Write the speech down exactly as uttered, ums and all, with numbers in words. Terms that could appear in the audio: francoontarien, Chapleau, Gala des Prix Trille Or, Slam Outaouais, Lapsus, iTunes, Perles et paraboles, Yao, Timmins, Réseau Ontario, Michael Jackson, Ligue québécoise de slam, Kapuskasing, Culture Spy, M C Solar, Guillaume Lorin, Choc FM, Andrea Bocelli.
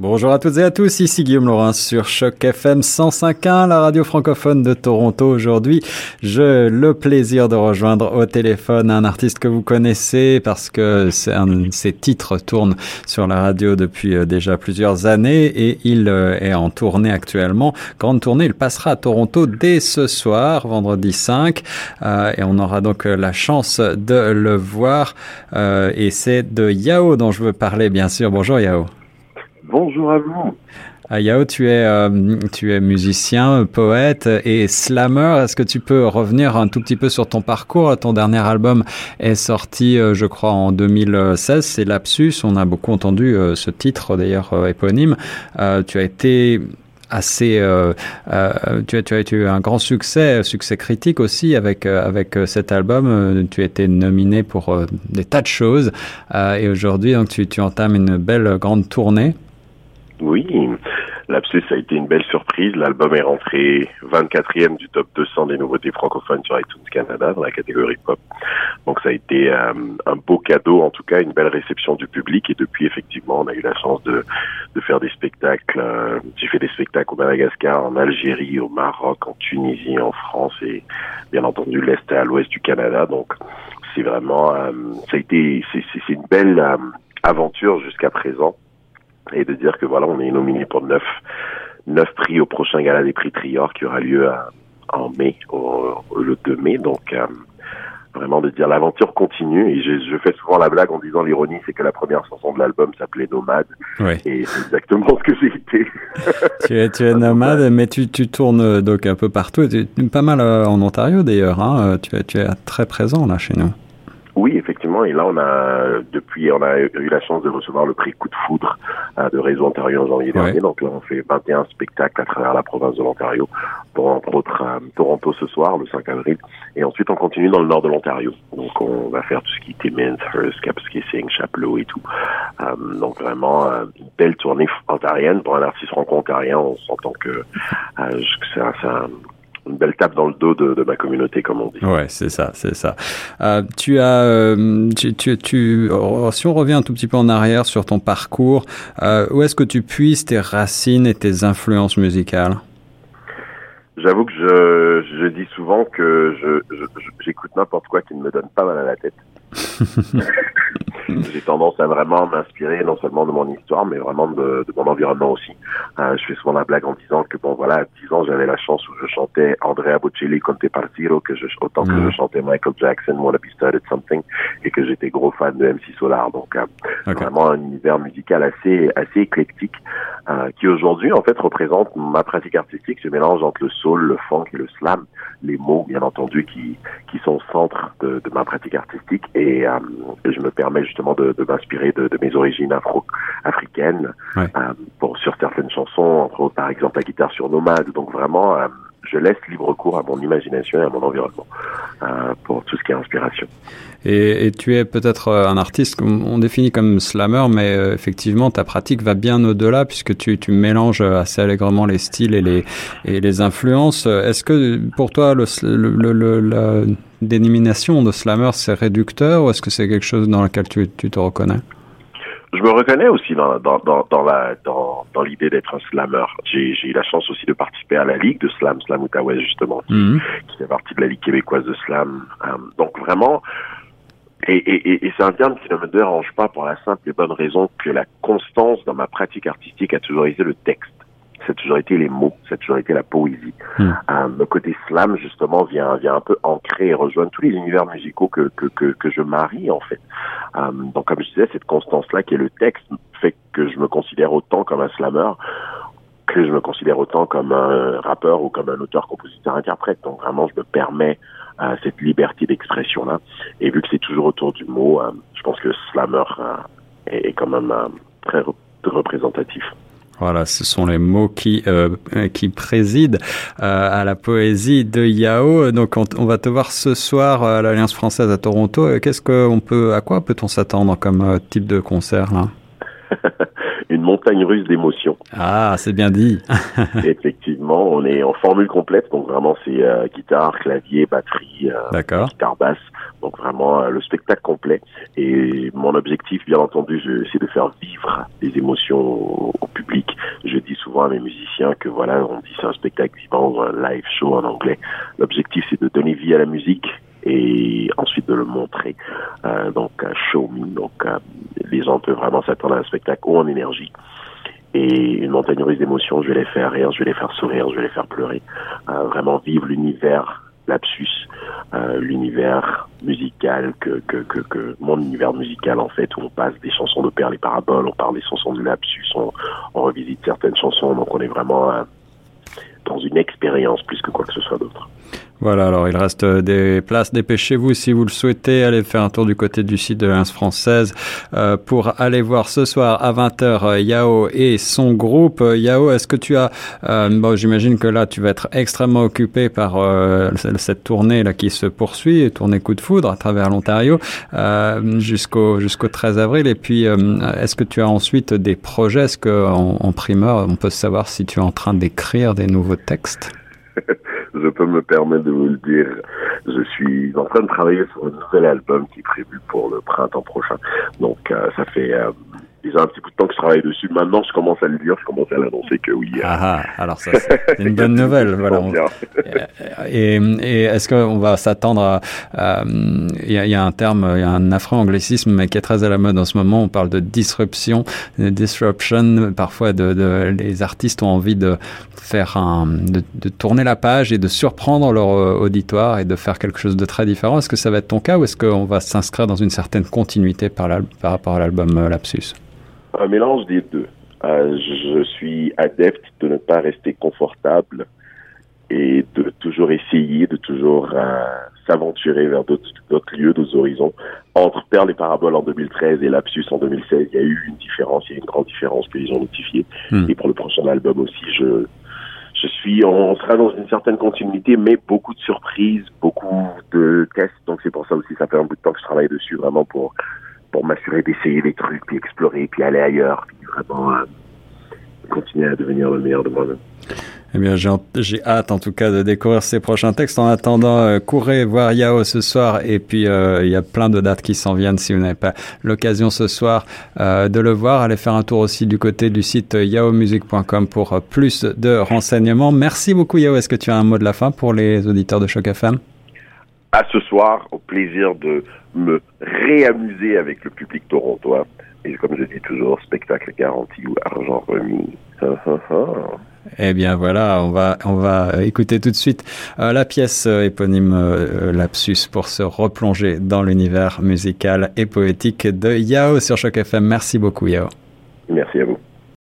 Bonjour à toutes et à tous, ici Guillaume Lorin sur Choc F M cent cinq point un, la radio francophone de Toronto. Aujourd'hui, j'ai le plaisir de rejoindre au téléphone un artiste que vous connaissez parce que c'est un, ses titres tournent sur la radio depuis déjà plusieurs années et il est en tournée actuellement. Grande tournée, il passera à Toronto dès ce soir, vendredi cinq, euh, et on aura donc la chance de le voir. Euh, et c'est de Yao dont je veux parler, bien sûr. Bonjour Yao. Bonjour à vous. Uh, Yao, tu es, euh, tu es musicien, poète et slammer. Est-ce que tu peux revenir un tout petit peu sur ton parcours? Ton dernier album est sorti, euh, je crois, en deux mille seize. C'est Lapsus. On a beaucoup entendu euh, ce titre, d'ailleurs, euh, éponyme. Euh, tu as été assez, euh, euh, tu as, tu as eu un grand succès, succès critique aussi avec, euh, avec cet album. Euh, tu as été nominé pour euh, des tas de choses. Euh, et aujourd'hui, donc, tu, tu entames une belle grande tournée. Oui, Lapsus a été une belle surprise. L'album est rentré vingt-quatrième du top deux cents des nouveautés francophones sur iTunes Canada dans la catégorie pop. Donc ça a été euh, un beau cadeau, en tout cas une belle réception du public. Et depuis, effectivement, on a eu la chance de de faire des spectacles. Euh, j'ai fait des spectacles au Madagascar, en Algérie, au Maroc, en Tunisie, en France et bien entendu l'est à l'ouest du Canada. Donc c'est vraiment, euh, ça a été, c'est, c'est, c'est une belle euh, aventure jusqu'à présent. Et de dire que voilà, on est nominé pour neuf, neuf prix au prochain Gala des Prix Trille Or qui aura lieu à, en mai, au, le deux mai. Donc, euh, vraiment de dire l'aventure continue. Et je, je fais souvent la blague en disant l'ironie, c'est que la première chanson de l'album s'appelait Nomade. Oui. Et c'est exactement ce que j'ai été. tu es, tu es nomade, mais tu, tu tournes donc un peu partout. Tu, pas mal euh, en Ontario d'ailleurs. Hein. Tu, tu es très présent là chez nous. Oui, effectivement. Et là, on a depuis, on a eu la chance de recevoir le prix Coup de foudre euh, de Réseau Ontario en janvier ouais. dernier. Donc là, on fait vingt et un spectacles à travers la province de l'Ontario, dont entre autres euh, Toronto ce soir, le cinq avril. Et ensuite, on continue dans le nord de l'Ontario. Donc, on va faire tout ce qui est Timmins, Hearst, Kapuskasing, Chapleau et tout. Euh, donc vraiment, euh, une belle tournée ontarienne pour un artiste franco-ontarien. On s'entend que euh, c'est un... C'est un une belle tape dans le dos de, de ma communauté, comme on dit. Ouais, c'est ça, c'est ça. Euh, tu as, euh, tu, tu, tu, si on revient un tout petit peu en arrière sur ton parcours, euh, où est-ce que tu puises tes racines et tes influences musicales? J'avoue que je, je dis souvent que je, je, je, j'écoute n'importe quoi qui ne me donne pas mal à la tête. J'ai tendance à vraiment m'inspirer non seulement de mon histoire mais vraiment de, de mon environnement aussi. Euh, je fais souvent la blague en disant que bon voilà, à dix ans j'avais la chance où je chantais Andrea Bocelli Con Te Partiro que je, autant mm. que je chantais Michael Jackson Wanna Be Started Something et que j'étais gros fan de M C Solar. Donc euh, okay. vraiment un univers musical assez assez éclectique euh, qui aujourd'hui en fait représente ma pratique artistique. Je mélange entre le soul, le funk et le slam, les mots bien entendu qui qui sont au centre de, de ma pratique artistique et euh, je me permets justement de, de m'inspirer de, de mes origines afro-africaines ouais. euh, pour, sur certaines chansons, entre autres, par exemple la guitare sur Nomade. Donc vraiment, euh, je laisse libre cours à mon imagination et à mon environnement euh, pour tout ce qui est inspiration. Et, et tu es peut-être un artiste qu'on définit comme slammer, mais euh, effectivement, ta pratique va bien au-delà puisque tu, tu mélanges assez allègrement les styles et les, et les influences. Est-ce que pour toi, le, le, le, la dénomination de slammer, c'est réducteur ou est-ce que c'est quelque chose dans lequel tu, tu te reconnais ? Je me reconnais aussi dans, dans, dans, dans, la, dans, dans l'idée d'être un slammer. J'ai, j'ai eu la chance aussi de participer à la Ligue de slam, Slam Outaouais justement, qui, mm-hmm. qui fait partie de la Ligue québécoise de slam. Euh, donc vraiment, et, et, et c'est un terme qui ne me dérange pas pour la simple et bonne raison que la constance dans ma pratique artistique a toujours été le texte. Ça a toujours été les mots, ça a toujours été la poésie. Mmh. Euh, le côté slam, justement, vient, vient un peu ancrer et rejoindre tous les univers musicaux que, que, que, que je marie, en fait. Euh, donc, comme je disais, cette constance-là qui est le texte fait que je me considère autant comme un slammer que je me considère autant comme un rappeur ou comme un auteur-compositeur-interprète. Donc, vraiment, je me permets euh, cette liberté d'expression-là. Et vu que c'est toujours autour du mot, euh, je pense que slammer euh, est, est quand même euh, très re- représentatif. Voilà, ce sont les mots qui euh, qui président euh, à la poésie de Yao. Donc, on, on va te voir ce soir à l'Alliance française à Toronto. Qu'est-ce qu'on peut, à quoi peut-on s'attendre comme euh, type de concert là? Une montagne russe d'émotions. Ah, c'est bien dit. Effectivement, on est en formule complète, donc vraiment c'est euh, guitare, clavier, batterie, euh, guitare basse, donc vraiment euh, le spectacle complet. Et mon objectif, bien entendu, je, c'est de faire vivre des émotions au, au public. souvent à mes musiciens que voilà, on dit c'est un spectacle vivant ou un live show en anglais. L'objectif, c'est de donner vie à la musique et ensuite de le montrer. Euh, donc, show me. Donc, euh, les gens peuvent vraiment s'attendre à un spectacle haut en énergie. Et une montagne russe d'émotions, je vais les faire rire, je vais les faire sourire, je vais les faire pleurer. Euh, vraiment vivre l'univers Lapsus, euh, l'univers musical, que, que, que, que mon univers musical en fait, où on passe des chansons de Perles et paraboles, on parle des chansons de Lapsus, on, on revisite certaines chansons, donc on est vraiment euh, dans une expérience plus que quoi que ce soit d'autre. Voilà, alors il reste des places, dépêchez-vous si vous le souhaitez, allez faire un tour du côté du site de l'Inse française euh, pour aller voir ce soir à vingt heures Yao et son groupe. Yao, est-ce que tu as, euh, bon, j'imagine que là tu vas être extrêmement occupé par euh, cette tournée là qui se poursuit, tournée coup de foudre à travers l'Ontario euh, jusqu'au, jusqu'au treize avril, et puis euh, est-ce que tu as ensuite des projets, est-ce qu'en en primeur on peut savoir si tu es en train d'écrire des nouveaux textes? Je peux me permettre de vous le dire. Je suis en train de travailler sur un nouvel album qui est prévu pour le printemps prochain. Donc, euh, ça fait euh, déjà un petit bout de temps que je travaille dessus. Maintenant, je commence à le dire, je commence à l'annoncer que oui. Euh... Ah, ah, alors ça, c'est une bonne nouvelle. Voilà. On... et, et est-ce qu'on va s'attendre à... Il euh, y, y a un terme, il y a un affreux anglicisme, mais qui est très à la mode en ce moment. On parle de disruption, de disruption. Parfois, de, de, les artistes ont envie de faire un... De, de tourner la page et de surprendre leur euh, auditoire et de faire quelque chose de très différent. Est-ce que ça va être ton cas ou est-ce qu'on va s'inscrire dans une certaine continuité par, la, par rapport à l'album euh, Lapsus? Un mélange des deux. Euh, je suis adepte de ne pas rester confortable et de toujours essayer, de toujours euh, s'aventurer vers d'autres, d'autres lieux, d'autres horizons. Entre Perles et paraboles en deux mille treize et Lapsus en deux mille seize, il y a eu une différence, il y a eu une grande différence que ils ont notifiée. Mmh. Et pour le prochain album aussi, je... Je suis, on sera dans une certaine continuité, mais beaucoup de surprises, beaucoup de tests. Donc c'est pour ça aussi, ça fait un bout de temps que je travaille dessus, vraiment pour pour m'assurer d'essayer des trucs, puis explorer, puis aller ailleurs, puis vraiment euh, continuer à devenir le meilleur de moi-même. Eh bien, j'ai, j'ai hâte en tout cas de découvrir ces prochains textes. En attendant, euh, courez voir Yao ce soir, et puis euh, il y a plein de dates qui s'en viennent. Si vous n'avez pas l'occasion ce soir euh, de le voir, allez faire un tour aussi du côté du site yao music point com pour euh, plus de renseignements. Merci beaucoup Yao. Est-ce que tu as un mot de la fin pour les auditeurs de Choc F M? À ce soir, au plaisir de me réamuser avec le public torontois. Et comme je dis toujours, spectacle garanti ou argent remis. Eh bien voilà, on va on va écouter tout de suite euh, la pièce euh, éponyme euh, Lapsus pour se replonger dans l'univers musical et poétique de Yao sur Choc F M. Merci beaucoup Yao. Merci à vous.